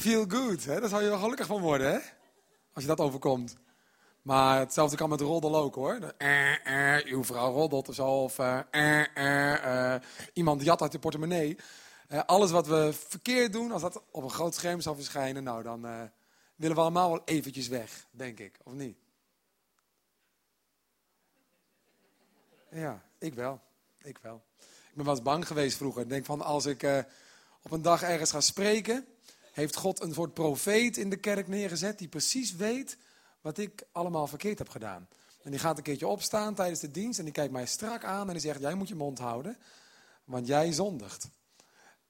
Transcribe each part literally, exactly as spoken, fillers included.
Feel good, hè? Daar zou je wel gelukkig van worden, hè? Als je dat overkomt. Maar hetzelfde kan met roddel ook, hoor. De, eh, eh, uw vrouw roddelt of zo. Of eh, eh, eh, iemand jat uit de portemonnee. Eh, alles wat we verkeerd doen, als dat op een groot scherm zou verschijnen... nou, dan eh, willen we allemaal wel eventjes weg, denk ik. Of niet? Ja, ik wel. Ik wel. Ik ben wel eens bang geweest vroeger. Ik denk van, als ik eh, op een dag ergens ga spreken... heeft God een soort profeet in de kerk neergezet... die precies weet wat ik allemaal verkeerd heb gedaan. En die gaat een keertje opstaan tijdens de dienst... en die kijkt mij strak aan en die zegt... jij moet je mond houden, want jij zondigt.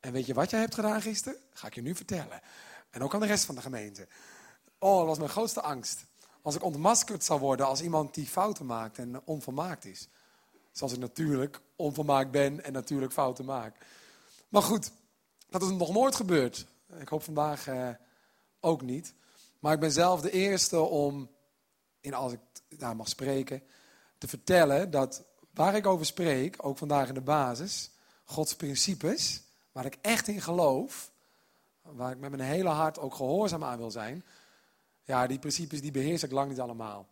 En weet je wat jij hebt gedaan gisteren? Ga ik je nu vertellen. En ook aan de rest van de gemeente. Oh, dat was mijn grootste angst. Als ik ontmaskerd zou worden als iemand die fouten maakt en onvolmaakt is. Zoals ik natuurlijk onvolmaakt ben en natuurlijk fouten maak. Maar goed, dat is nog nooit gebeurd... Ik hoop vandaag eh, ook niet. Maar ik ben zelf de eerste om, in als ik daar nou, mag spreken, te vertellen dat waar ik over spreek, ook vandaag in de basis, Gods principes, waar ik echt in geloof, waar ik met mijn hele hart ook gehoorzaam aan wil zijn, ja, die principes die beheers ik lang niet allemaal.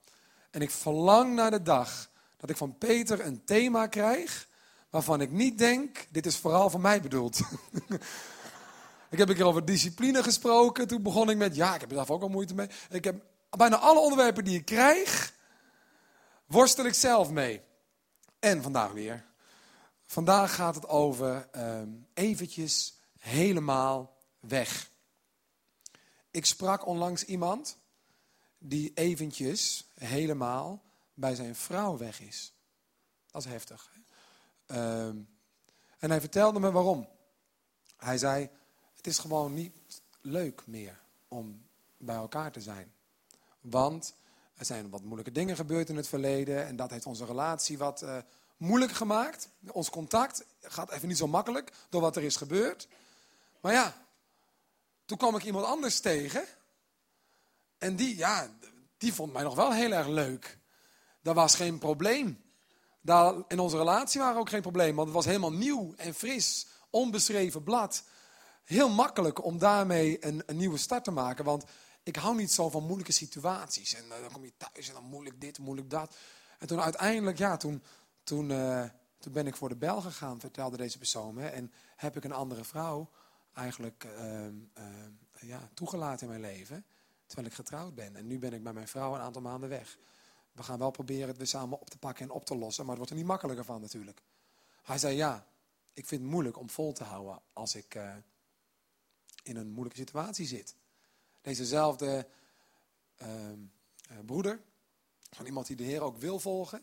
En ik verlang naar de dag dat ik van Peter een thema krijg, waarvan ik niet denk, dit is vooral voor mij bedoeld. Ik heb een keer over discipline gesproken. Toen begon ik met, ja, ik heb er zelf ook al moeite mee. Ik heb bijna alle onderwerpen die ik krijg, worstel ik zelf mee. En vandaag weer. Vandaag gaat het over um, eventjes helemaal weg. Ik sprak onlangs iemand die eventjes helemaal bij zijn vrouw weg is. Dat is heftig. Um, en hij vertelde me waarom. Hij zei... het is gewoon niet leuk meer om bij elkaar te zijn. Want er zijn wat moeilijke dingen gebeurd in het verleden. En dat heeft onze relatie wat uh, moeilijk gemaakt. Ons contact gaat even niet zo makkelijk door wat er is gebeurd. Maar ja, toen kwam ik iemand anders tegen. En die, ja, die vond mij nog wel heel erg leuk. Dat was geen probleem. Daar, in onze relatie waren ook geen probleem. Want het was helemaal nieuw en fris. Onbeschreven blad. Heel makkelijk om daarmee een, een nieuwe start te maken. Want ik hou niet zo van moeilijke situaties. En uh, dan kom je thuis en dan moeilijk dit, moeilijk dat. En toen uiteindelijk, ja, toen, toen, uh, toen ben ik voor de bel gegaan, vertelde deze persoon me. En heb ik een andere vrouw eigenlijk uh, uh, ja, toegelaten in mijn leven. Terwijl ik getrouwd ben. En nu ben ik bij mijn vrouw een aantal maanden weg. We gaan wel proberen het weer samen op te pakken en op te lossen. Maar het wordt er niet makkelijker van natuurlijk. Hij zei, ja, ik vind het moeilijk om vol te houden als ik... Uh, in een moeilijke situatie zit. Dezezelfde uh, broeder, van iemand die de Heer ook wil volgen,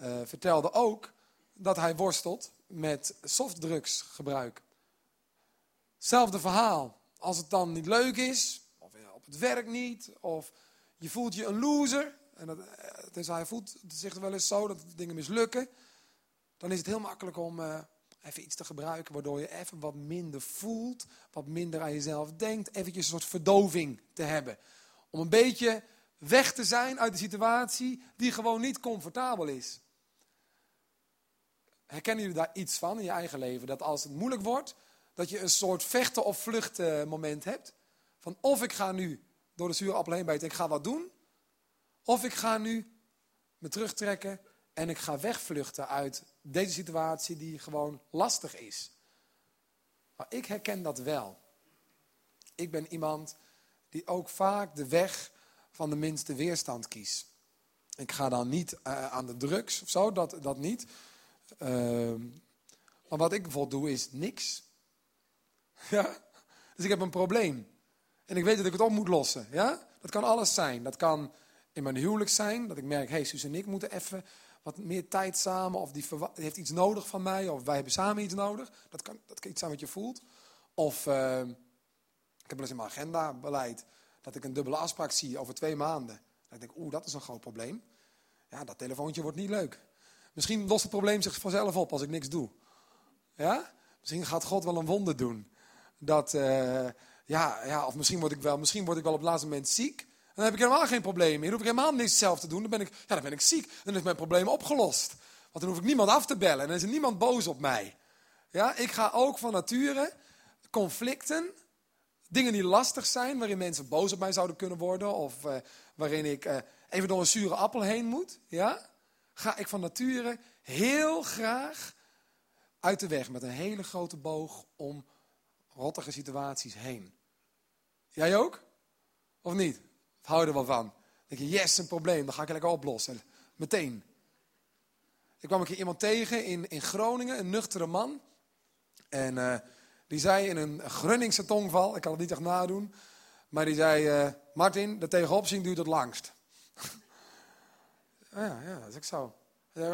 uh, vertelde ook dat hij worstelt met softdrugsgebruik. Hetzelfde verhaal. Als het dan niet leuk is, of op het werk niet, of je voelt je een loser, en dat, dus hij voelt zich wel eens zo dat dingen mislukken, dan is het heel makkelijk om... Uh, even iets te gebruiken waardoor je even wat minder voelt, wat minder aan jezelf denkt. Eventjes een soort verdoving te hebben. Om een beetje weg te zijn uit de situatie die gewoon niet comfortabel is. Herkennen jullie daar iets van in je eigen leven? Dat als het moeilijk wordt, dat je een soort vechten of vluchten moment hebt. Van of ik ga nu door de zure appel heen bijten, ik ga wat doen. Of ik ga nu me terugtrekken. En ik ga wegvluchten uit deze situatie die gewoon lastig is. Maar ik herken dat wel. Ik ben iemand die ook vaak de weg van de minste weerstand kiest. Ik ga dan niet uh, aan de drugs of zo, dat, dat niet. Uh, maar wat ik bijvoorbeeld doe is niks. Ja? Dus ik heb een probleem. En ik weet dat ik het op moet lossen. Ja? Dat kan alles zijn. Dat kan in mijn huwelijk zijn. Dat ik merk, hé, hey, Suus en ik moeten even... wat meer tijd samen, of die verwa- heeft iets nodig van mij, of wij hebben samen iets nodig. Dat kan, dat kan iets zijn wat je voelt. Of uh, ik heb wel eens in mijn agenda-beleid dat ik een dubbele afspraak zie over twee maanden. Dan denk ik, oeh, dat is een groot probleem. Ja, dat telefoontje wordt niet leuk. Misschien lost het probleem zich vanzelf op als ik niks doe. Ja? Misschien gaat God wel een wonder doen. Dat, uh, ja, ja, of misschien word, ik wel, misschien word ik wel op het laatste moment ziek. En dan heb ik helemaal geen probleem meer. Dan hoef ik helemaal niks zelf te doen. Dan ben ik, ja, dan ben ik ziek. Dan is mijn probleem opgelost. Want dan hoef ik niemand af te bellen. En dan is er niemand boos op mij. Ja, ik ga ook van nature conflicten Dingen die lastig zijn, waarin mensen boos op mij zouden kunnen worden. Of uh, waarin ik uh, even door een zure appel heen moet. Ja? Ga ik van nature heel graag uit de weg met een hele grote boog om rottige situaties heen. Jij ook? Of niet? Of hou je er wel van? Dan denk je, yes, een probleem, dan ga ik lekker oplossen. Meteen. Ik kwam een keer iemand tegen in, in Groningen, een nuchtere man. En uh, die zei in een Grunningse tongval, ik kan het niet echt nadoen. Maar die zei, uh, Martin, dat tegenop zien duurt het langst. ja, ja, dat is ook zo.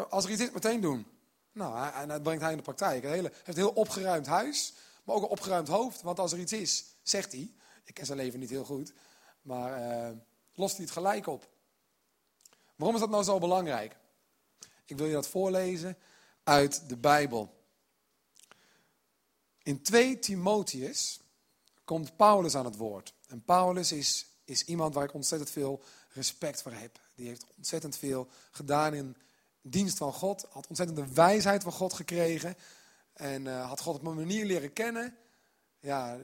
Als er iets is, meteen doen. Nou, en dat brengt hij in de praktijk. Hij heeft een heel opgeruimd huis, maar ook een opgeruimd hoofd. Want als er iets is, zegt hij, ik ken zijn leven niet heel goed, maar uh, lost hij het gelijk op. Waarom is dat nou zo belangrijk? Ik wil je dat voorlezen uit de Bijbel. In twee Timotheus komt Paulus aan het woord. En Paulus is, is iemand waar ik ontzettend veel respect voor heb. Die heeft ontzettend veel gedaan in dienst van God. Had ontzettende wijsheid van God gekregen. En uh, had God op een manier leren kennen. Ja,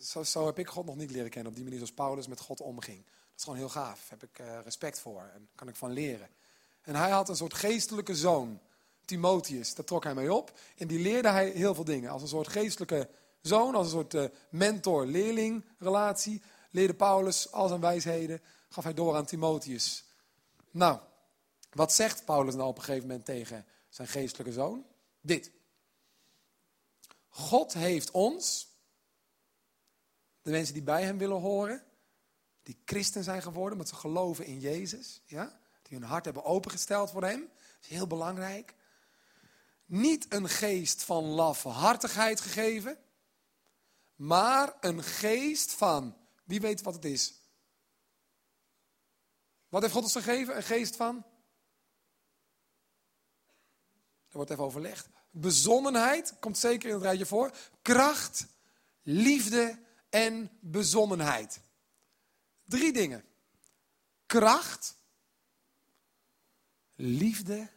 zo, zo heb ik God nog niet leren kennen. Op die manier zoals Paulus met God omging. Dat is gewoon heel gaaf. Daar heb ik uh, respect voor. En daar kan ik van leren. En hij had een soort geestelijke zoon. Timotheus, daar trok hij mee op. En die leerde hij heel veel dingen. Als een soort geestelijke zoon, als een soort uh, mentor-leerling relatie. Leerde Paulus al zijn wijsheden. Gaf hij door aan Timotheus. Nou, wat zegt Paulus nou op een gegeven moment tegen zijn geestelijke zoon? Dit. God heeft ons, de mensen die bij hem willen horen, die christen zijn geworden, omdat ze geloven in Jezus, ja, die hun hart hebben opengesteld voor hem, dat is heel belangrijk, niet een geest van lafhartigheid gegeven, maar een geest van, wie weet wat het is? Wat heeft God ons gegeven? Een geest van? Er wordt even overlegd. Bezonnenheid, komt zeker in het rijtje voor. Kracht, liefde en bezonnenheid. Drie dingen. Kracht, liefde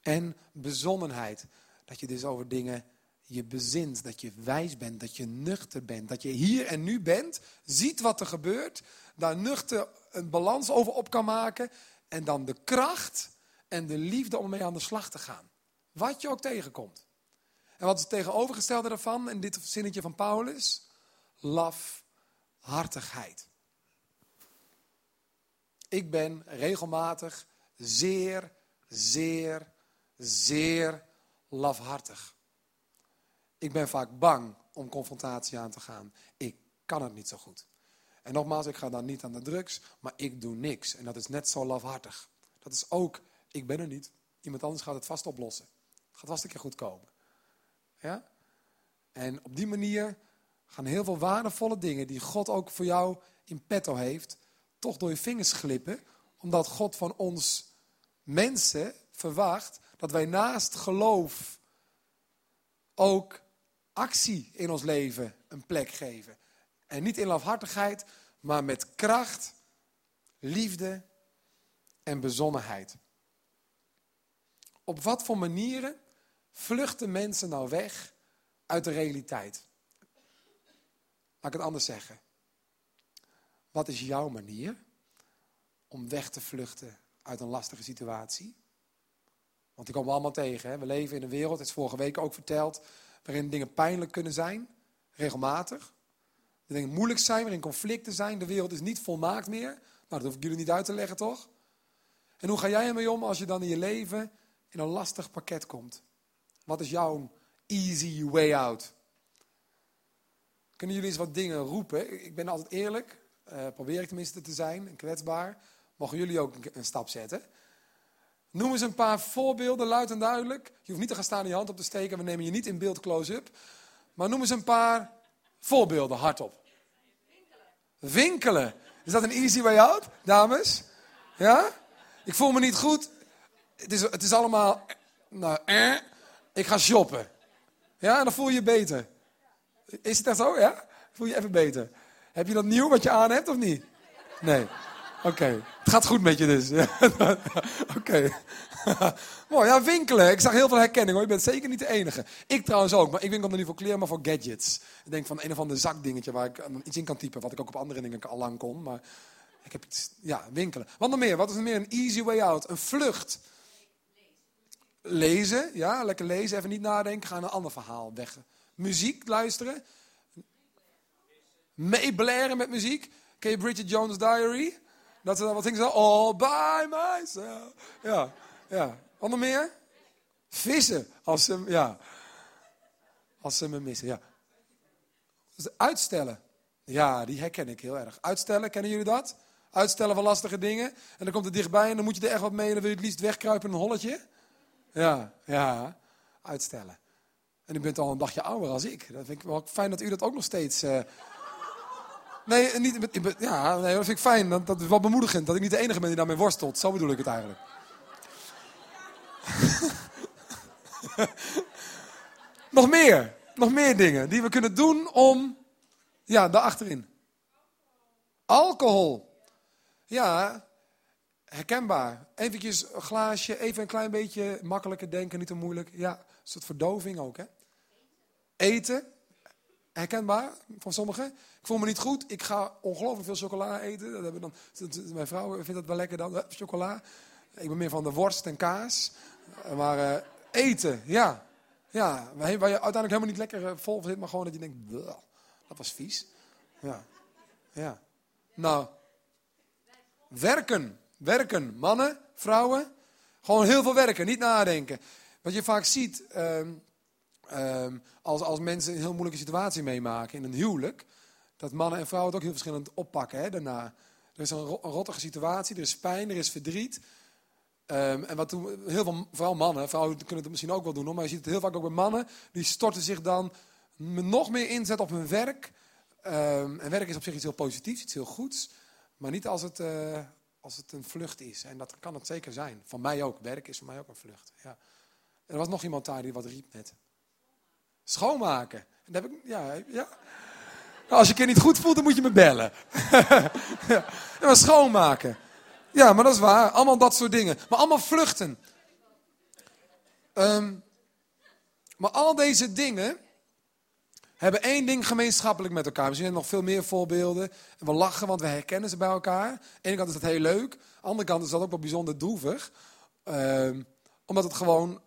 en bezonnenheid. Dat je dus over dingen je bezint, dat je wijs bent, dat je nuchter bent, dat je hier en nu bent, ziet wat er gebeurt, daar nuchter een balans over op kan maken en dan de kracht en de liefde om mee aan de slag te gaan. Wat je ook tegenkomt. En wat is het tegenovergestelde daarvan in dit zinnetje van Paulus? Lafhartigheid. Ik ben regelmatig zeer, zeer, zeer lafhartig. Ik ben vaak bang om confrontatie aan te gaan. Ik kan het niet zo goed. En nogmaals, ik ga dan niet aan de drugs, maar ik doe niks. En dat is net zo lafhartig. Dat is ook, ik ben er niet. Iemand anders gaat het vast oplossen. Het gaat vast een keer goed komen. Ja? En op die manier gaan heel veel waardevolle dingen die God ook voor jou in petto heeft, toch door je vingers glippen, omdat God van ons mensen verwacht dat wij naast geloof ook actie in ons leven een plek geven. En niet in lafhartigheid, maar met kracht, liefde en bezonnenheid. Op wat voor manieren vluchten mensen nou weg uit de realiteit? Laat ik het anders zeggen. Wat is jouw manier om weg te vluchten uit een lastige situatie? Want die komen we allemaal tegen. Hè? We leven in een wereld, het is vorige week ook verteld, waarin dingen pijnlijk kunnen zijn, regelmatig. Waarin dingen moeilijk zijn, waarin conflicten zijn. De wereld is niet volmaakt meer. Nou, dat hoef ik jullie niet uit te leggen, toch? En hoe ga jij ermee om als je dan in je leven in een lastig pakket komt? Wat is jouw easy way out? Kunnen jullie eens wat dingen roepen? Ik ben altijd eerlijk. Uh, probeer ik tenminste te zijn en kwetsbaar. Mogen jullie ook een stap zetten? Noem eens een paar voorbeelden, luid en duidelijk. Je hoeft niet te gaan staan en je hand op te steken. We nemen je niet in beeld close-up. Maar noem eens een paar voorbeelden, hardop. Winkelen. Winkelen. Is dat een easy way out, dames? Ja? Ik voel me niet goed. Het is, het is allemaal... Nou, eh, ik ga shoppen. Ja, en dan voel je je beter. Is het echt zo? Ja? Voel je even beter. Heb je dat nieuw wat je aan hebt of niet? Nee. Oké, okay. Het gaat goed met je dus. Oké. Okay. Mooi, ja, winkelen. Ik zag heel veel herkenning hoor. Je bent zeker niet de enige. Ik trouwens ook, maar ik winkel dan niet voor kleren, maar voor gadgets. Ik denk van een of ander zakdingetje waar ik iets in kan typen, wat ik ook op andere dingen al lang kon. Maar ik heb iets, ja, winkelen. Wat nog meer? Wat is er meer? Een easy way out, een vlucht. Lezen, ja, lekker lezen, even niet nadenken, ga naar een ander verhaal weg. Muziek luisteren. Meeblaren met muziek. Ken je Bridget Jones Diary? Dat ze dan, wat zingen ze dan? All by myself. Ja, ja. Ander meer? Vissen. Als ze, ja. Als ze me missen, ja. Uitstellen. Ja, die herken ik heel erg. Uitstellen, kennen jullie dat? Uitstellen van lastige dingen. En dan komt het dichtbij en dan moet je er echt wat mee en dan wil je het liefst wegkruipen in een holletje. Ja, ja. Uitstellen. En u bent al een dagje ouder als ik. Dat vind ik wel fijn dat u dat ook nog steeds... Uh... Nee, niet, ja, nee, dat vind ik fijn. Dat, dat is wel bemoedigend. Dat ik niet de enige ben die daarmee worstelt. Zo bedoel ik het eigenlijk. nog meer. Nog meer dingen die we kunnen doen om... Ja, daarachterin. Alcohol. Ja, herkenbaar. Eventjes een glaasje. Even een klein beetje makkelijker denken. Niet te moeilijk. Ja, een soort verdoving ook, hè. Eten. Herkenbaar van sommigen. Ik voel me niet goed. Ik ga ongelooflijk veel chocola eten. Dat hebben dan, mijn vrouw vindt dat wel lekker dan. Chocola. Ik ben meer van de worst en kaas. Maar uh, eten, ja. ja. Waar je uiteindelijk helemaal niet lekker vol zit. Maar gewoon dat je denkt, dat was vies. Ja. ja. Nou. Werken. Werken. Mannen, vrouwen. Gewoon heel veel werken. Niet nadenken. Wat je vaak ziet... Um, Um, als, als mensen een heel moeilijke situatie meemaken in een huwelijk, dat mannen en vrouwen het ook heel verschillend oppakken, hè, daarna. Er is een, ro- een rottige situatie, er is pijn, er is verdriet. Um, en wat doen heel veel, vooral mannen, vrouwen kunnen het misschien ook wel doen, hoor, maar je ziet het heel vaak ook bij mannen, die storten zich dan nog meer inzet op hun werk. Um, en werk is op zich iets heel positiefs, iets heel goeds, maar niet als het, uh, als het een vlucht is. En dat kan het zeker zijn. Van mij ook, werk is voor mij ook een vlucht. Ja. Er was nog iemand daar die wat riep net. Schoonmaken. Dat heb ik, ja, ja. Nou, als je je niet goed voelt, dan moet je me bellen. ja, maar schoonmaken. Ja, maar dat is waar. Allemaal dat soort dingen. Maar allemaal vluchten. Um, maar al deze dingen hebben één ding gemeenschappelijk met elkaar. Misschien zijn er nog veel meer voorbeelden. En we lachen, want we herkennen ze bij elkaar. Aan de ene kant is dat heel leuk. Aan de andere kant is dat ook wel bijzonder droevig. Um, omdat het gewoon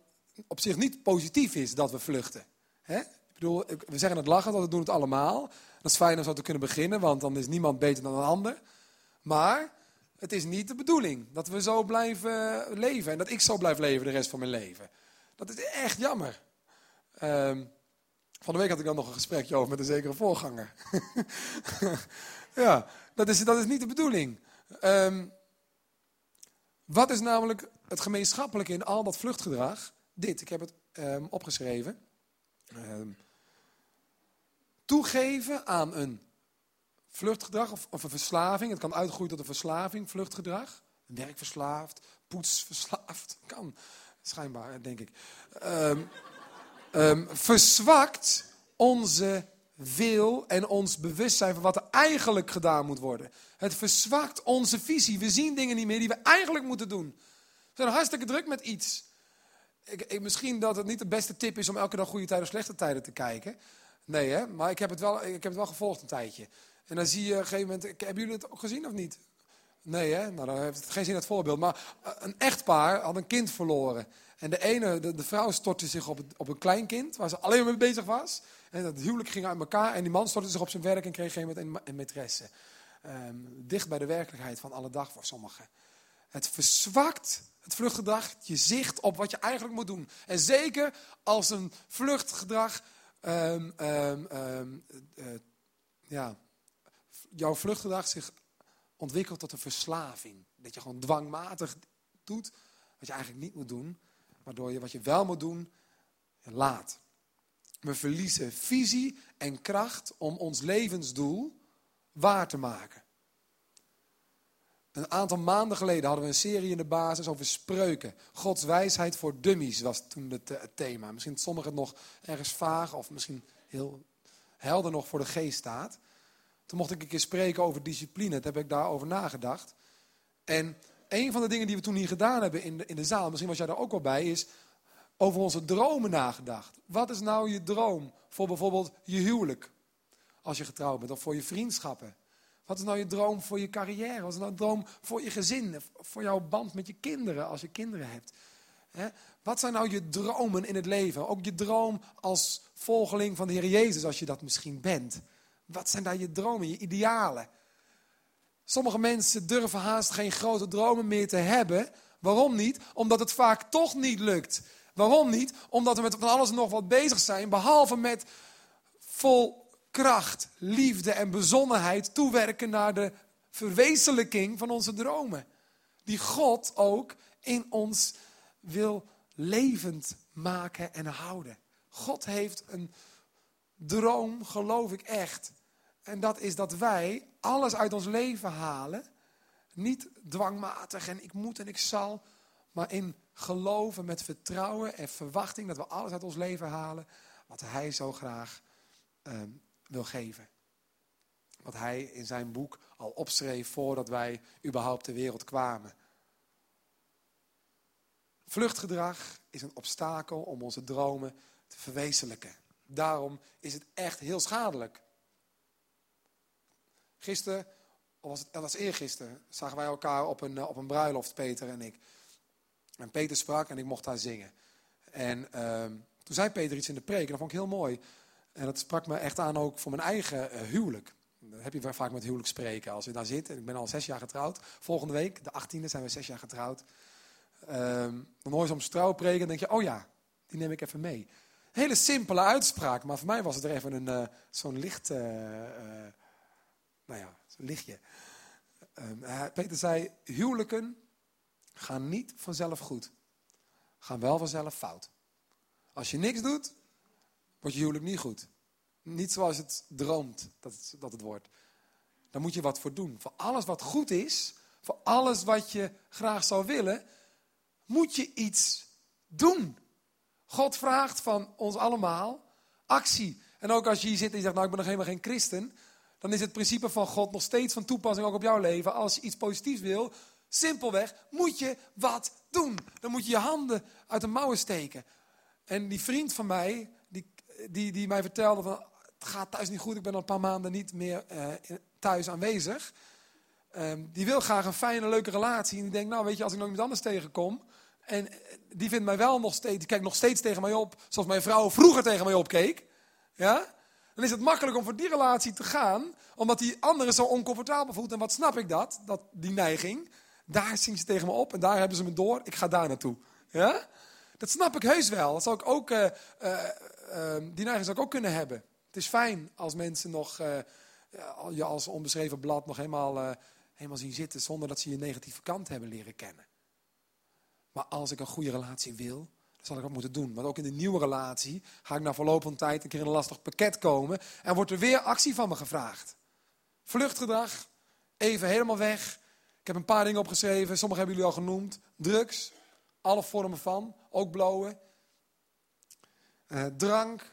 op zich niet positief is dat we vluchten. He? Ik bedoel, we zeggen het lachen, we doen het allemaal. Dat is fijn om zo te kunnen beginnen, want dan is niemand beter dan een ander. Maar het is niet de bedoeling dat we zo blijven leven. En dat ik zo blijf leven de rest van mijn leven. Dat is echt jammer. Um, van de week had ik dan nog een gesprekje over met een zekere voorganger. ja, dat is, dat is niet de bedoeling. Um, wat is namelijk het gemeenschappelijke in al dat vluchtgedrag? Dit, ik heb het um, opgeschreven. Um, toegeven aan een vluchtgedrag of, of een verslaving. Het kan uitgroeien tot een verslaving, vluchtgedrag. Werkverslaafd, poetsverslaafd. Kan, schijnbaar, denk ik. Um, um, verzwakt onze wil en ons bewustzijn van wat er eigenlijk gedaan moet worden. Het verzwakt onze visie. We zien dingen niet meer die we eigenlijk moeten doen. We zijn hartstikke druk met iets. Ik, ik, misschien dat het niet de beste tip is om elke dag goede tijden of slechte tijden te kijken. Nee, hè? Maar ik heb het wel, ik heb het wel gevolgd een tijdje. En dan zie je op een gegeven moment... Hebben jullie het ook gezien of niet? Nee, hè? Nou, dan heeft het geen zin dat voorbeeld. Maar een echtpaar had een kind verloren. En de ene, de, de vrouw stortte zich op, het, op een kleinkind... waar ze alleen mee bezig was. En dat huwelijk ging uit elkaar. En die man stortte zich op zijn werk en kreeg geen moment een maîtresse. Um, dicht bij de werkelijkheid van alle dag voor sommigen. Het verzwakt... Het vluchtgedrag, je zicht op wat je eigenlijk moet doen. En zeker als een vluchtgedrag um, um, um, uh, uh, ja, jouw vluchtgedrag zich ontwikkelt tot een verslaving. Dat je gewoon dwangmatig doet wat je eigenlijk niet moet doen. Waardoor je wat je wel moet doen, laat. We verliezen visie en kracht om ons levensdoel waar te maken. Een aantal maanden geleden hadden we een serie in de basis over spreuken. Gods wijsheid voor dummies was toen het, uh, het thema. Misschien sommigen het nog ergens vaag of misschien heel helder nog voor de geest staat. Toen mocht ik een keer spreken over discipline. Dat heb ik daarover nagedacht. En een van de dingen die we toen hier gedaan hebben in de, in de zaal, misschien was jij daar ook wel bij, is over onze dromen nagedacht. Wat is nou je droom voor bijvoorbeeld je huwelijk, als je getrouwd bent, of voor je vriendschappen? Wat is nou je droom voor je carrière? Wat is nou je droom voor je gezin? Voor jouw band met je kinderen, als je kinderen hebt. He? Wat zijn nou je dromen in het leven? Ook je droom als volgeling van de Heer Jezus, als je dat misschien bent. Wat zijn daar je dromen, je idealen? Sommige mensen durven haast geen grote dromen meer te hebben. Waarom niet? Omdat het vaak toch niet lukt. Waarom niet? Omdat we met van alles en nog wat bezig zijn, behalve met vol kracht, liefde en bezonnenheid toewerken naar de verwezenlijking van onze dromen. Die God ook in ons wil levend maken en houden. God heeft een droom, geloof ik echt. En dat is dat wij alles uit ons leven halen. Niet dwangmatig en ik moet en ik zal. Maar in geloven met vertrouwen en verwachting dat we alles uit ons leven halen. Wat Hij zo graag um, wil geven. Wat Hij in zijn boek al opschreef voordat wij überhaupt ter wereld kwamen. Vluchtgedrag is een obstakel om onze dromen te verwezenlijken. Daarom is het echt heel schadelijk. Gisteren, of was het, dat was eergisteren, zagen wij elkaar op een, op een bruiloft, Peter en ik. En Peter sprak en ik mocht daar zingen. En uh, toen zei Peter iets in de preek en dat vond ik heel mooi. En dat sprak me echt aan ook voor mijn eigen uh, huwelijk. Dat heb je vaak met huwelijk spreken. Als je daar zit, en ik ben al zes jaar getrouwd. Volgende week, de achttiende, zijn we zes jaar getrouwd. Um, dan hoor je soms trouwpreken en denk je, oh ja, die neem ik even mee. Hele simpele uitspraak, maar voor mij was het er even een, uh, zo'n licht, uh, uh, nou ja, zo'n lichtje. Um, uh, Peter zei, huwelijken gaan niet vanzelf goed. Gaan wel vanzelf fout. Als je niks doet, wordt je huwelijk niet goed. Niet zoals het droomt dat het, dat het wordt. Daar moet je wat voor doen. Voor alles wat goed is, voor alles wat je graag zou willen, moet je iets doen. God vraagt van ons allemaal actie. En ook als je hier zit en je zegt, nou ik ben nog helemaal geen christen, dan is het principe van God nog steeds van toepassing ook op jouw leven. Als je iets positiefs wil, simpelweg moet je wat doen. Dan moet je je handen uit de mouwen steken. En die vriend van mij, die, die, die mij vertelde van, het gaat thuis niet goed, ik ben al een paar maanden niet meer uh, thuis aanwezig. Um, die wil graag een fijne, leuke relatie. En die denkt, nou weet je, als ik nog iemand anders tegenkom. En die vindt mij wel nog steeds, die kijkt nog steeds tegen mij op. Zoals mijn vrouw vroeger tegen mij opkeek. Ja? Dan is het makkelijk om voor die relatie te gaan. Omdat die andere zo oncomfortabel voelt. En wat snap ik dat? dat die neiging. Daar zien ze tegen me op en daar hebben ze me door. Ik ga daar naartoe. Ja? Dat snap ik heus wel. Dat zou ik ook, uh, uh, uh, die neiging zou ik ook kunnen hebben. Het is fijn als mensen nog, uh, je als onbeschreven blad nog helemaal... Uh, helemaal zien zitten zonder dat ze je negatieve kant hebben leren kennen. Maar als ik een goede relatie wil, dan zal ik wat moeten doen. Want ook in de nieuwe relatie ga ik na verloop van tijd een keer in een lastig pakket komen en wordt er weer actie van me gevraagd. Vluchtgedrag, even helemaal weg. Ik heb een paar dingen opgeschreven, sommige hebben jullie al genoemd. Drugs, alle vormen van, ook blowen. Uh, drank,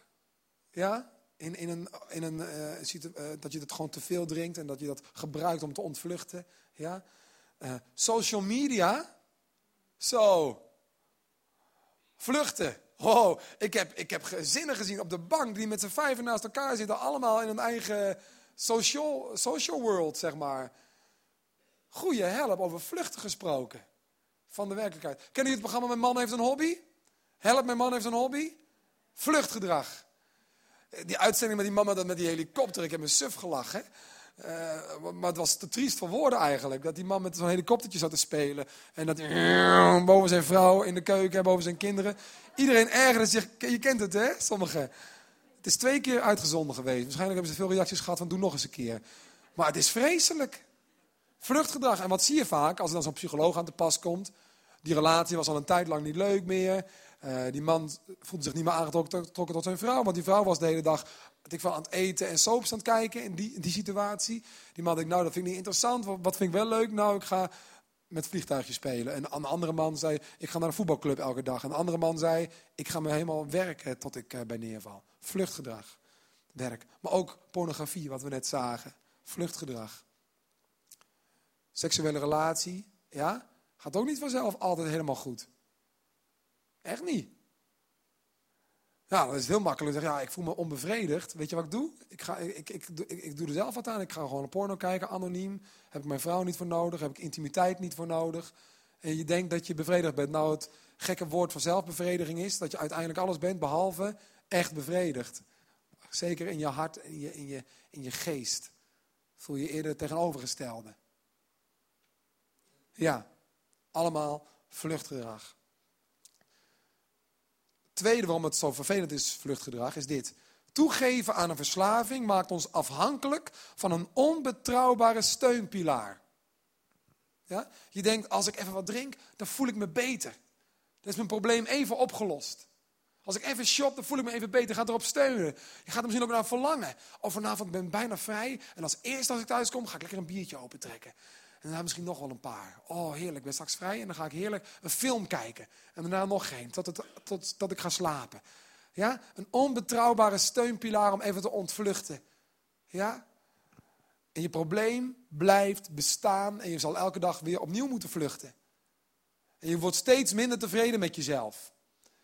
ja... In, in een, in een, uh, situ- uh, dat je dat gewoon te veel drinkt en dat je dat gebruikt om te ontvluchten. Ja? Uh, social media. Zo. Vluchten. Oh, ik heb, ik heb gezinnen gezien op de bank die met z'n vijven naast elkaar zitten. Allemaal in hun eigen social, social world, zeg maar. Goeie help, over vluchten gesproken. Van de werkelijkheid. Kennen jullie het programma Mijn Man Heeft Een Hobby? Help, Mijn Man Heeft Een Hobby. Vluchtgedrag. Die uitzending met die mama dat met die helikopter. Ik heb me suf gelachen. Uh, maar het was te triest voor woorden eigenlijk. Dat die man met zo'n helikoptertje zat te spelen. En dat hij boven zijn vrouw in de keuken, boven zijn kinderen. Iedereen ergerde zich. Je kent het, hè? Sommigen. Het is twee keer uitgezonden geweest. Waarschijnlijk hebben ze veel reacties gehad van doe nog eens een keer. Maar het is vreselijk. Vluchtgedrag. En wat zie je vaak als er dan zo'n psycholoog aan te pas komt. Die relatie was al een tijd lang niet leuk meer. Uh, die man voelde zich niet meer aangetrokken tot zijn vrouw. Want die vrouw was de hele dag ik van, aan het eten en soaps aan het kijken in die, in die situatie. Die man denkt, nou dat vind ik niet interessant. Wat, wat vind ik wel leuk? Nou, ik ga met vliegtuigjes spelen. En een andere man zei, ik ga naar een voetbalclub elke dag. En een andere man zei, ik ga me helemaal werken tot ik uh, bij neerval. Vluchtgedrag. Werk. Maar ook pornografie, wat we net zagen. Vluchtgedrag. Seksuele relatie. Ja, gaat ook niet vanzelf altijd helemaal goed. Echt niet. Nou, dan is het heel makkelijk. Zeg, ja, ik voel me onbevredigd. Weet je wat ik doe? Ik, ga, ik, ik, ik, ik, ik doe er zelf wat aan. Ik ga gewoon een porno kijken, anoniem. Heb ik mijn vrouw niet voor nodig. Heb ik intimiteit niet voor nodig. En je denkt dat je bevredigd bent. Nou, het gekke woord voor zelfbevrediging is dat je uiteindelijk alles bent behalve echt bevredigd. Zeker in je hart en in je, in je, in je geest. Voel je eerder het tegenovergestelde. Ja, allemaal vluchtgedrag. Het tweede waarom het zo vervelend is, vluchtgedrag, is dit. Toegeven aan een verslaving maakt ons afhankelijk van een onbetrouwbare steunpilaar. Ja? Je denkt, als ik even wat drink, dan voel ik me beter. Dan is mijn probleem even opgelost. Als ik even shop, dan voel ik me even beter. Gaat erop steunen. Je gaat er misschien ook naar verlangen. Of vanavond ben ik bijna vrij. En als eerste als ik thuis kom, ga ik lekker een biertje opentrekken. En daarna misschien nog wel een paar. Oh, heerlijk, ik ben straks vrij. En dan ga ik heerlijk een film kijken. En daarna nog geen, tot, het, tot, tot ik ga slapen. Ja? Een onbetrouwbare steunpilaar om even te ontvluchten. Ja? En je probleem blijft bestaan. En je zal elke dag weer opnieuw moeten vluchten. En je wordt steeds minder tevreden met jezelf.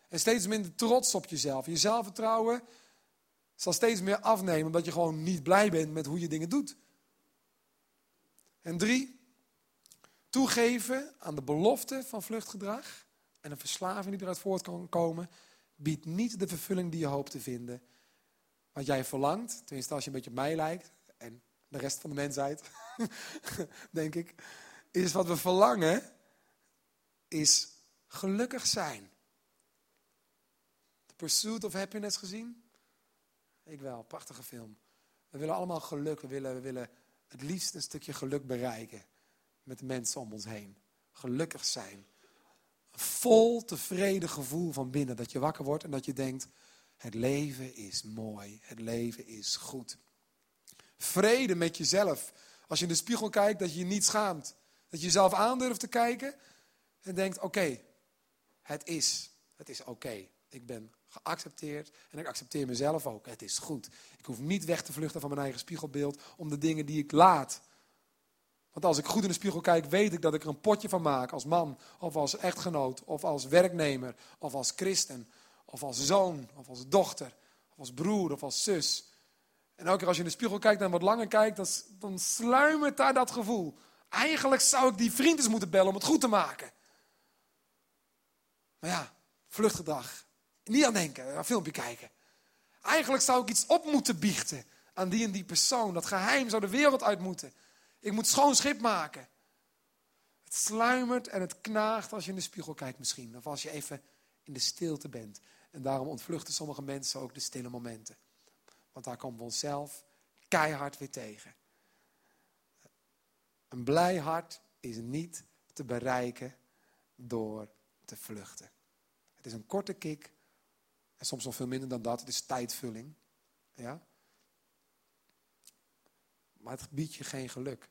En steeds minder trots op jezelf. Je zelfvertrouwen zal steeds meer afnemen. Omdat je gewoon niet blij bent met hoe je dingen doet. En drie... Toegeven aan de belofte van vluchtgedrag en een verslaving die eruit voort kan komen, biedt niet de vervulling die je hoopt te vinden. Wat jij verlangt, tenminste als je een beetje op mij lijkt en de rest van de mensheid, denk ik, is wat we verlangen, is gelukkig zijn. The Pursuit of Happiness gezien? Ik wel, prachtige film. We willen allemaal geluk, we willen, we willen het liefst een stukje geluk bereiken. Met de mensen om ons heen. Gelukkig zijn. Een vol tevreden gevoel van binnen. Dat je wakker wordt en dat je denkt, het leven is mooi. Het leven is goed. Vrede met jezelf. Als je in de spiegel kijkt, dat je je niet schaamt. Dat je jezelf aandurft te kijken. En denkt, oké, okay, het is. Het is oké. Okay. Ik ben geaccepteerd en ik accepteer mezelf ook. Het is goed. Ik hoef niet weg te vluchten van mijn eigen spiegelbeeld. Om de dingen die ik laat. Want als ik goed in de spiegel kijk, weet ik dat ik er een potje van maak. Als man, of als echtgenoot, of als werknemer, of als christen. Of als zoon, of als dochter, of als broer, of als zus. En elke keer als je in de spiegel kijkt en wat langer kijkt, dan, dan sluimert daar dat gevoel. Eigenlijk zou ik die vriend eens moeten bellen om het goed te maken. Maar ja, vluchtgedrag. Niet aan denken, een filmpje kijken. Eigenlijk zou ik iets op moeten biechten aan die en die persoon. Dat geheim zou de wereld uit moeten. Ik moet schoon schip maken. Het sluimert en het knaagt als je in de spiegel kijkt misschien. Of als je even in de stilte bent. En daarom ontvluchten sommige mensen ook de stille momenten. Want daar komen we onszelf keihard weer tegen. Een blij hart is niet te bereiken door te vluchten. Het is een korte kick. En soms nog veel minder dan dat. Het is tijdvulling. Ja? Maar het biedt je geen geluk.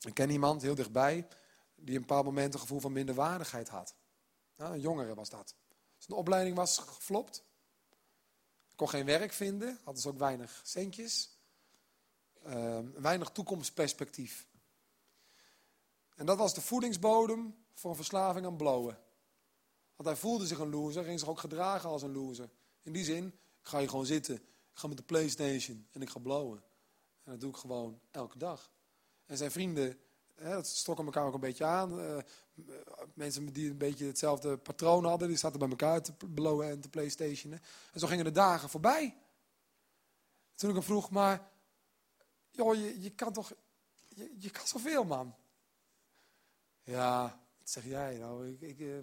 Ik ken iemand heel dichtbij die een paar momenten een gevoel van minderwaardigheid had. Nou, een jongere was dat. Zijn opleiding was geflopt. Kon geen werk vinden. Had dus ook weinig centjes. Uh, weinig toekomstperspectief. En dat was de voedingsbodem voor een verslaving aan blowen. Want hij voelde zich een loser. Ging zich ook gedragen als een loser. In die zin, ik ga hier gewoon zitten. Ik ga met de PlayStation en ik ga blowen. En dat doe ik gewoon elke dag. En zijn vrienden, hè, dat stokken elkaar ook een beetje aan. Uh, mensen die een beetje hetzelfde patroon hadden, die zaten bij elkaar te blowen en te PlayStationen. En zo gingen de dagen voorbij. Toen ik hem vroeg, maar joh, je, je kan toch, je, je kan zoveel, man. Ja, wat zeg jij nou? Ik... ik uh,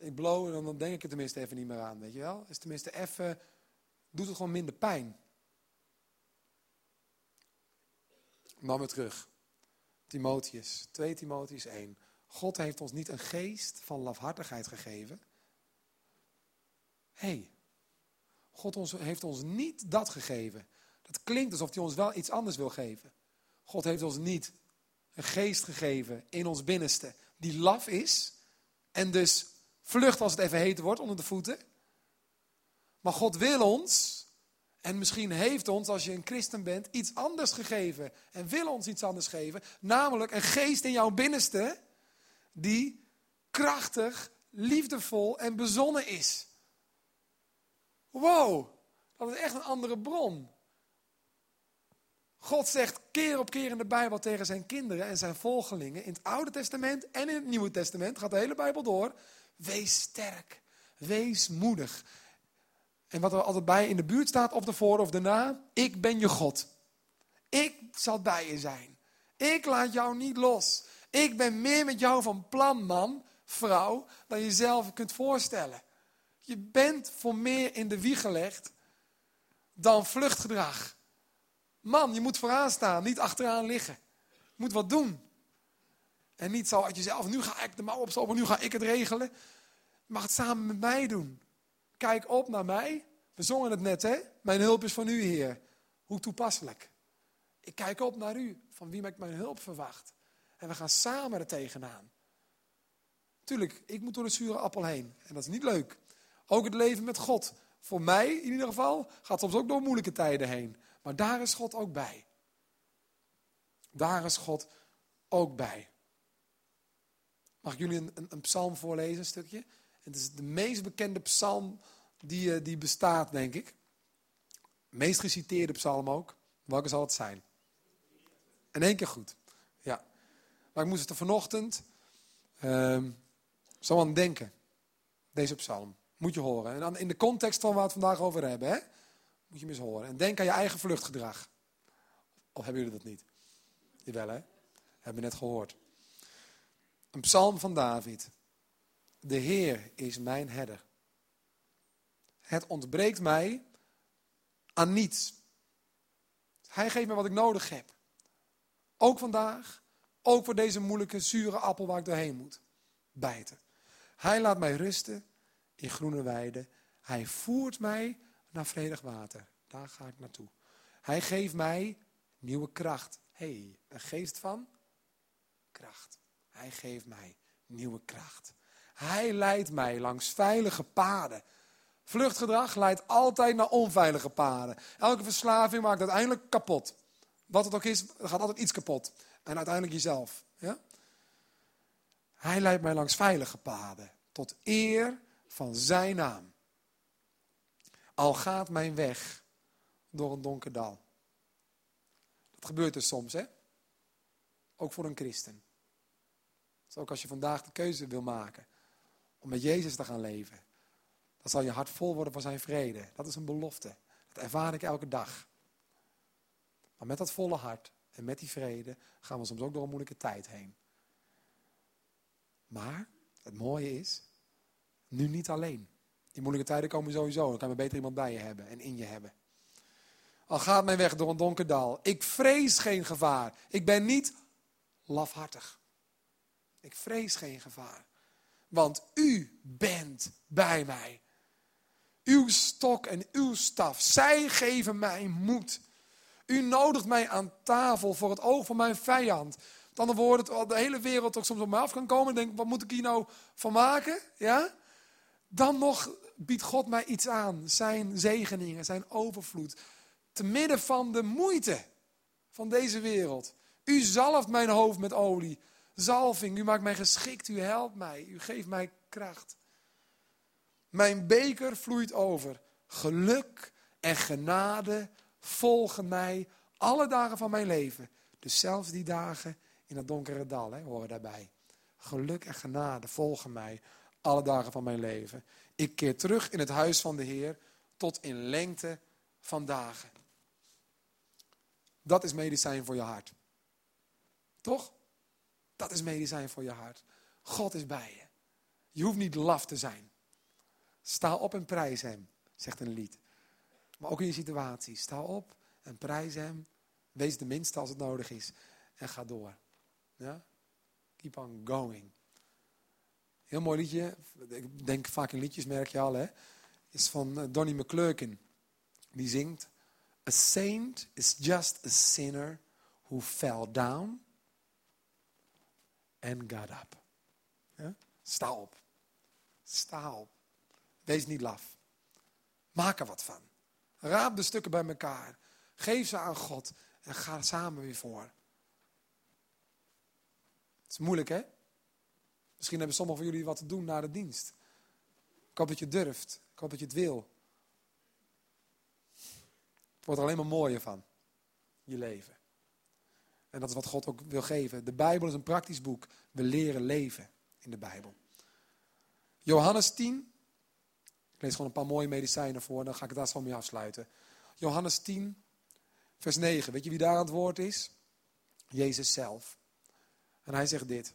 Ik blow en dan denk ik er tenminste even niet meer aan, weet je wel. Is tenminste even, doet het gewoon minder pijn. Dan weer terug. Timotheus, twee Timotheus één. God heeft ons niet een geest van lafhartigheid gegeven. Hé, hey, God ons, heeft ons niet dat gegeven. Dat klinkt alsof hij ons wel iets anders wil geven. God heeft ons niet een geest gegeven in ons binnenste die laf is en dus... Vlucht als het even heet wordt onder de voeten. Maar God wil ons En misschien heeft ons, als je een christen bent, iets anders gegeven. En wil ons iets anders geven. Namelijk een geest in jouw binnenste die krachtig, liefdevol en bezonnen is. Wow, dat is echt een andere bron. God zegt keer op keer in de Bijbel tegen zijn kinderen en zijn volgelingen, in het Oude Testament en in het Nieuwe Testament, gaat de hele Bijbel door, wees sterk, wees moedig. En wat er altijd bij in de buurt staat, of ervoor of daarna, ik ben je God. Ik zal bij je zijn. Ik laat jou niet los. Ik ben meer met jou van plan, man, vrouw, dan je zelf kunt voorstellen. Je bent voor meer in de wieg gelegd dan vluchtgedrag. Man, je moet vooraan staan, niet achteraan liggen. Je moet wat doen. En niet zo uit jezelf, nu ga ik de mouw opstoppen, nu ga ik het regelen. Je mag het samen met mij doen. Kijk op naar mij. We zongen het net, hè? Mijn hulp is van u, Heer. Hoe toepasselijk. Ik kijk op naar u, van wie ik mijn hulp verwacht. En we gaan samen er tegenaan. Tuurlijk, ik moet door de zure appel heen. En dat is niet leuk. Ook het leven met God. Voor mij, in ieder geval, gaat soms ook door moeilijke tijden heen. Maar daar is God ook bij. Daar is God ook bij. Mag ik jullie een, een, een psalm voorlezen, een stukje? Het is de meest bekende psalm die, die bestaat, denk ik. Meest geciteerde psalm ook. Welke zal het zijn? In één keer goed. Ja. Maar ik moest het er vanochtend uh, zo aan denken. Deze psalm. Moet je horen. En dan in de context van waar we het vandaag over hebben, hè? Moet je hem eens horen. En denk aan je eigen vluchtgedrag. Of hebben jullie dat niet? Jawel, hè? Hebben we net gehoord. Een psalm van David. De Heer is mijn herder. Het ontbreekt mij aan niets. Hij geeft me wat ik nodig heb. Ook vandaag, ook voor deze moeilijke, zure appel waar ik doorheen moet bijten. Hij laat mij rusten in groene weiden. Hij voert mij naar vredig water. Daar ga ik naartoe. Hij geeft mij nieuwe kracht. Hé, hey, een geest van kracht. Hij geeft mij nieuwe kracht. Hij leidt mij langs veilige paden. Vluchtgedrag leidt altijd naar onveilige paden. Elke verslaving maakt uiteindelijk kapot. Wat het ook is, er gaat altijd iets kapot. En uiteindelijk jezelf. Ja? Hij leidt mij langs veilige paden. Tot eer van zijn naam. Al gaat mijn weg door een donker dal. Dat gebeurt dus soms, hè? Ook voor een christen. Dus ook als je vandaag de keuze wil maken om met Jezus te gaan leven, dan zal je hart vol worden van zijn vrede. Dat is een belofte. Dat ervaar ik elke dag. Maar met dat volle hart en met die vrede gaan we soms ook door een moeilijke tijd heen. Maar het mooie is, nu niet alleen. Die moeilijke tijden komen sowieso. Dan kan je beter iemand bij je hebben en in je hebben. Al gaat mijn weg door een donker dal. Ik vrees geen gevaar. Ik ben niet lafhartig. Ik vrees geen gevaar. Want u bent bij mij. Uw stok en uw staf, zij geven mij moed. U nodigt mij aan tafel voor het oog van mijn vijand. Met andere woorden, de hele wereld ook soms op mij af kan komen. En denk, wat moet ik hier nou van maken? Ja? Dan nog biedt God mij iets aan. Zijn zegeningen, zijn overvloed. Te midden van de moeite van deze wereld. U zalft mijn hoofd met olie. Zalving, u maakt mij geschikt, u helpt mij, u geeft mij kracht. Mijn beker vloeit over. Geluk en genade volgen mij alle dagen van mijn leven. Dus zelfs die dagen in dat donkere dal, hè, horen daarbij. Geluk en genade volgen mij alle dagen van mijn leven. Ik keer terug in het huis van de Heer tot in lengte van dagen. Dat is medicijn voor je hart. Toch? Dat is medicijn voor je hart. God is bij je. Je hoeft niet laf te zijn. Sta op en prijs hem, zegt een lied. Maar ook in je situatie. Sta op en prijs hem. Wees de minste als het nodig is. En ga door. Ja? Keep on going. Heel mooi liedje. Ik denk vaak in liedjes, merk je al. Hè? Is van Donnie McClurkin. Die zingt. A saint is just a sinner who fell down. En God up. Ja? Sta op. Sta op. Wees niet laf. Maak er wat van. Raap de stukken bij elkaar. Geef ze aan God en ga samen weer voor. Het is moeilijk, hè? Misschien hebben sommigen van jullie wat te doen na de dienst. Ik hoop dat je durft. Ik hoop dat je het wil. Het wordt er alleen maar mooier van. Je leven. En dat is wat God ook wil geven. De Bijbel is een praktisch boek. We leren leven in de Bijbel. Johannes tien. Ik lees gewoon een paar mooie medicijnen voor. Dan ga ik het daar zo mee afsluiten. Johannes tien, vers negen. Weet je wie daar aan het woord is? Jezus zelf. En hij zegt dit.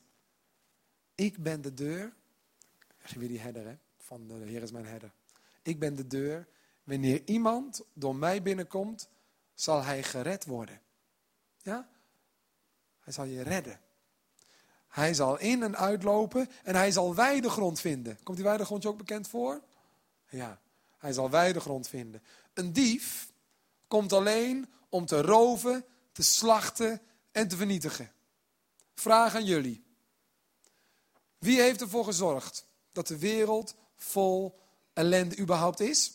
Ik ben de deur. Krijg je weer die herder, hè? Van de Heer is mijn herder. Ik ben de deur. Wanneer iemand door mij binnenkomt, zal hij gered worden. Ja? Hij zal je redden. Hij zal in en uitlopen en hij zal weidegrond vinden. Komt die weidegrond je ook bekend voor? Ja, hij zal weidegrond vinden. Een dief komt alleen om te roven, te slachten en te vernietigen. Vraag aan jullie. Wie heeft ervoor gezorgd dat de wereld vol ellende überhaupt is?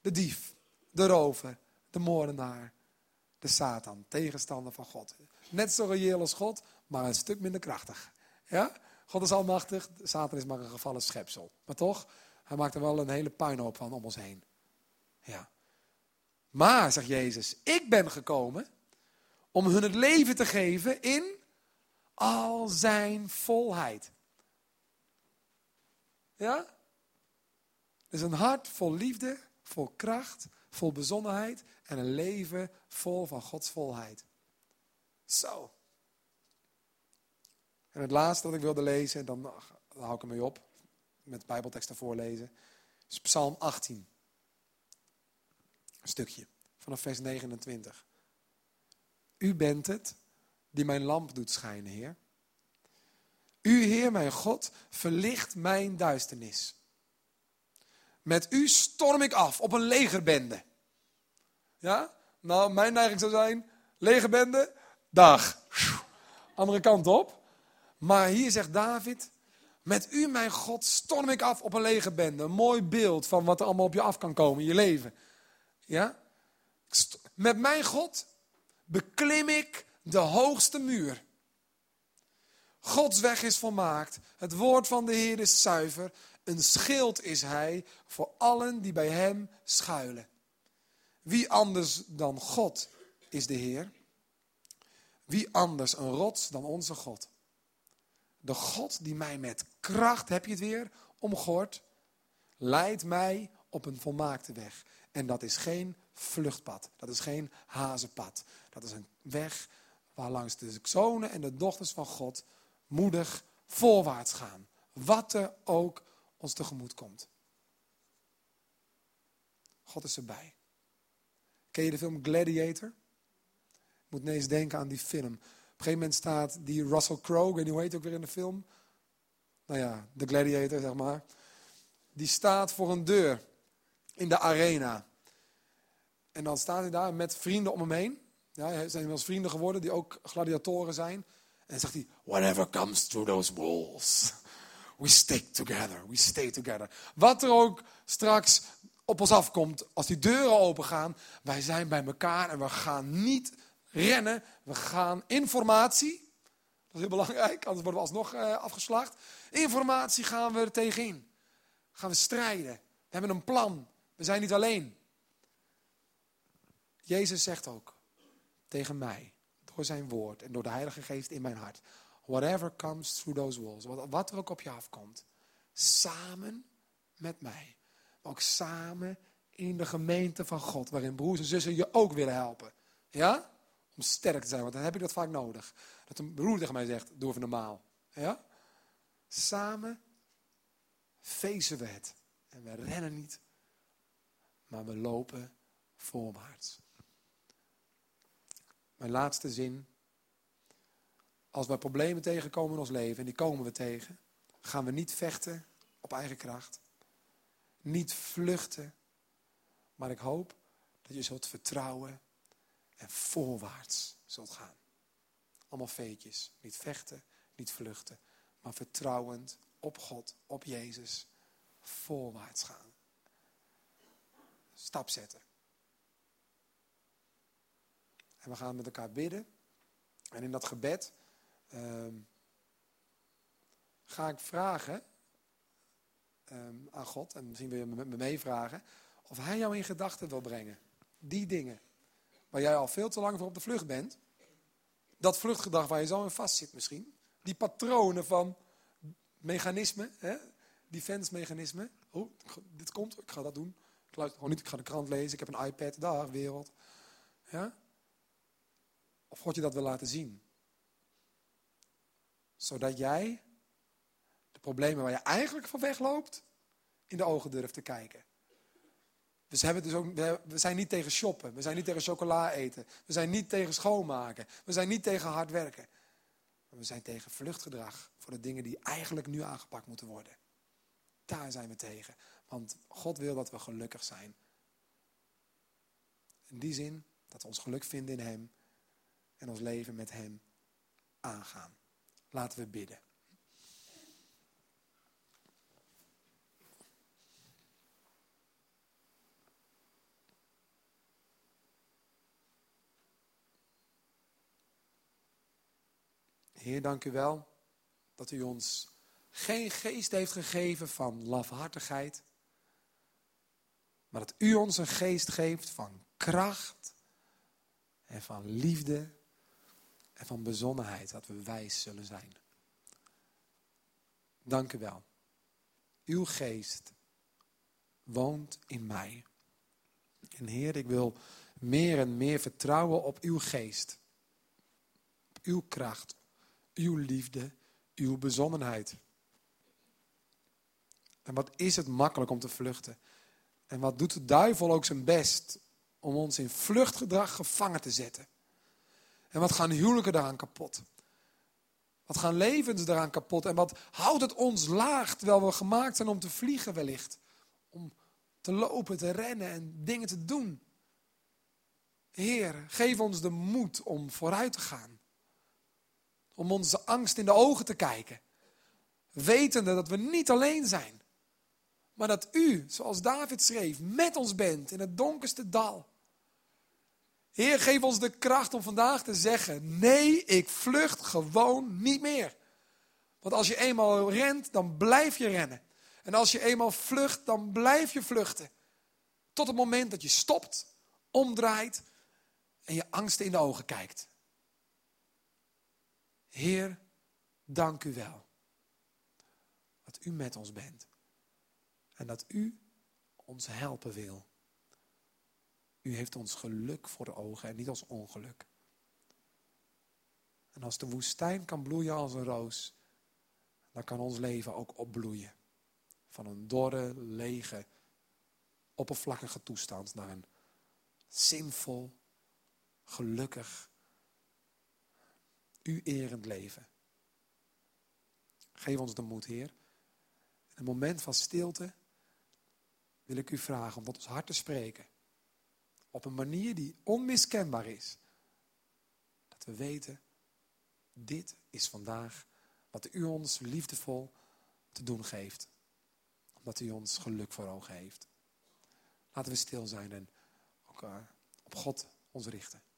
De dief, de rover, de moordenaar, de Satan, tegenstander van God. Net zo reëel als God, maar een stuk minder krachtig. Ja? God is almachtig, Satan is maar een gevallen schepsel. Maar toch, hij maakt er wel een hele puinhoop van om ons heen. Ja. Maar, zegt Jezus, ik ben gekomen om hun het leven te geven in al zijn volheid. Ja? Dus een hart vol liefde, vol kracht, vol bezonnenheid en een leven vol van Gods volheid. Zo. En het laatste dat ik wilde lezen, en dan, dan hou ik ermee op, met Bijbelteksten voorlezen, is Psalm achttien. Een stukje, vanaf vers negenentwintig. U bent het die mijn lamp doet schijnen, Heer. U, Heer, mijn God, verlicht mijn duisternis. Met u storm ik af op een legerbende. Ja? Nou, mijn neiging zou zijn, legerbende, dag. Andere kant op. Maar hier zegt David, met u, mijn God, storm ik af op een legerbende. Een mooi beeld van wat er allemaal op je af kan komen in je leven. Ja? Met mijn God beklim ik de hoogste muur. Gods weg is volmaakt. Het woord van de Heer is zuiver. Een schild is hij voor allen die bij hem schuilen. Wie anders dan God is de Heer? Wie anders een rots dan onze God? De God die mij met kracht, heb je het weer, omgord, leidt mij op een volmaakte weg. En dat is geen vluchtpad. Dat is geen hazenpad. Dat is een weg waarlangs de zonen en de dochters van God moedig voorwaarts gaan. Wat er ook ons tegemoet komt. God is erbij. Ken je de film Gladiator? Je moet ineens denken aan die film. Op een gegeven moment staat die Russell Crowe, ik weet niet hoe heet ook weer in de film. Nou ja, de Gladiator, zeg maar. Die staat voor een deur in de arena. En dan staat hij daar met vrienden om hem heen. Ja, hij zijn inmiddels vrienden geworden die ook gladiatoren zijn. En dan zegt hij, whatever comes through those walls, we stick together, we stay together. Wat er ook straks op ons afkomt, als die deuren opengaan, wij zijn bij elkaar en we gaan niet rennen. We gaan informatie, dat is heel belangrijk, anders worden we alsnog afgeslacht. Informatie gaan we er tegenin. Gaan we strijden. We hebben een plan. We zijn niet alleen. Jezus zegt ook tegen mij, door zijn woord en door de Heilige Geest in mijn hart. Whatever comes through those walls. Wat er ook op je afkomt. Samen met mij. Maar ook samen in de gemeente van God. Waarin broers en zussen je ook willen helpen. Ja? Om sterk te zijn. Want dan heb ik dat vaak nodig. Dat een broer tegen mij zegt, doe even normaal. Ja? Samen feesten we het. En we rennen niet. Maar we lopen voorwaarts. Mijn laatste zin. Als wij problemen tegenkomen in ons leven, en die komen we tegen, gaan we niet vechten op eigen kracht. Niet vluchten. Maar ik hoop dat je zult vertrouwen en voorwaarts zult gaan. Allemaal veetjes. Niet vechten, niet vluchten. Maar vertrouwend op God, op Jezus. Voorwaarts gaan. Stap zetten. En we gaan met elkaar bidden. En in dat gebed um, ga ik vragen um, aan God, en misschien wil je met me meevragen, of hij jou in gedachten wil brengen. Die dingen waar jij al veel te lang voor op de vlucht bent. Dat vluchtgedrag waar je zo in vast zit misschien. Die patronen van mechanismen, hè? Defense-mechanismen. Oh, dit komt, ik ga dat doen. Ik luister gewoon niet, ik ga de krant lezen, ik heb een iPad, dag wereld. Ja? Of God je dat wil laten zien. Zodat jij de problemen waar je eigenlijk van wegloopt, in de ogen durft te kijken. Dus hebben dus ook, we zijn niet tegen shoppen, we zijn niet tegen chocola eten, we zijn niet tegen schoonmaken, we zijn niet tegen hard werken. Maar we zijn tegen vluchtgedrag voor de dingen die eigenlijk nu aangepakt moeten worden. Daar zijn we tegen. Want God wil dat we gelukkig zijn. In die zin dat we ons geluk vinden in hem en ons leven met hem aangaan. Laten we bidden. Heer, dank u wel dat u ons geen geest heeft gegeven van lafhartigheid. Maar dat u ons een geest geeft van kracht en van liefde en van bezonnenheid. Dat we wijs zullen zijn. Dank u wel. Uw geest woont in mij. En Heer, ik wil meer en meer vertrouwen op uw geest. Op uw kracht. Uw liefde, uw bezonnenheid. En wat is het makkelijk om te vluchten. En wat doet de duivel ook zijn best om ons in vluchtgedrag gevangen te zetten. En wat gaan huwelijken daaraan kapot. Wat gaan levens daaraan kapot. En wat houdt het ons laag terwijl we gemaakt zijn om te vliegen wellicht. Om te lopen, te rennen en dingen te doen. Heer, geef ons de moed om vooruit te gaan. Om onze angst in de ogen te kijken. Wetende dat we niet alleen zijn. Maar dat u, zoals David schreef, met ons bent in het donkerste dal. Heer, geef ons de kracht om vandaag te zeggen, nee, ik vlucht gewoon niet meer. Want als je eenmaal rent, dan blijf je rennen. En als je eenmaal vlucht, dan blijf je vluchten. Tot het moment dat je stopt, omdraait en je angsten in de ogen kijkt. Heer, dank u wel. Dat u met ons bent. En dat u ons helpen wil. U heeft ons geluk voor de ogen en niet ons ongeluk. En als de woestijn kan bloeien als een roos, dan kan ons leven ook opbloeien. Van een dorre, lege, oppervlakkige toestand naar een zinvol, gelukkig, u erend leven. Geef ons de moed, Heer. In een moment van stilte wil ik u vragen om tot ons hart te spreken. Op een manier die onmiskenbaar is. Dat we weten, dit is vandaag wat u ons liefdevol te doen geeft. Omdat u ons geluk voor ogen heeft. Laten we stil zijn en elkaar op God ons richten.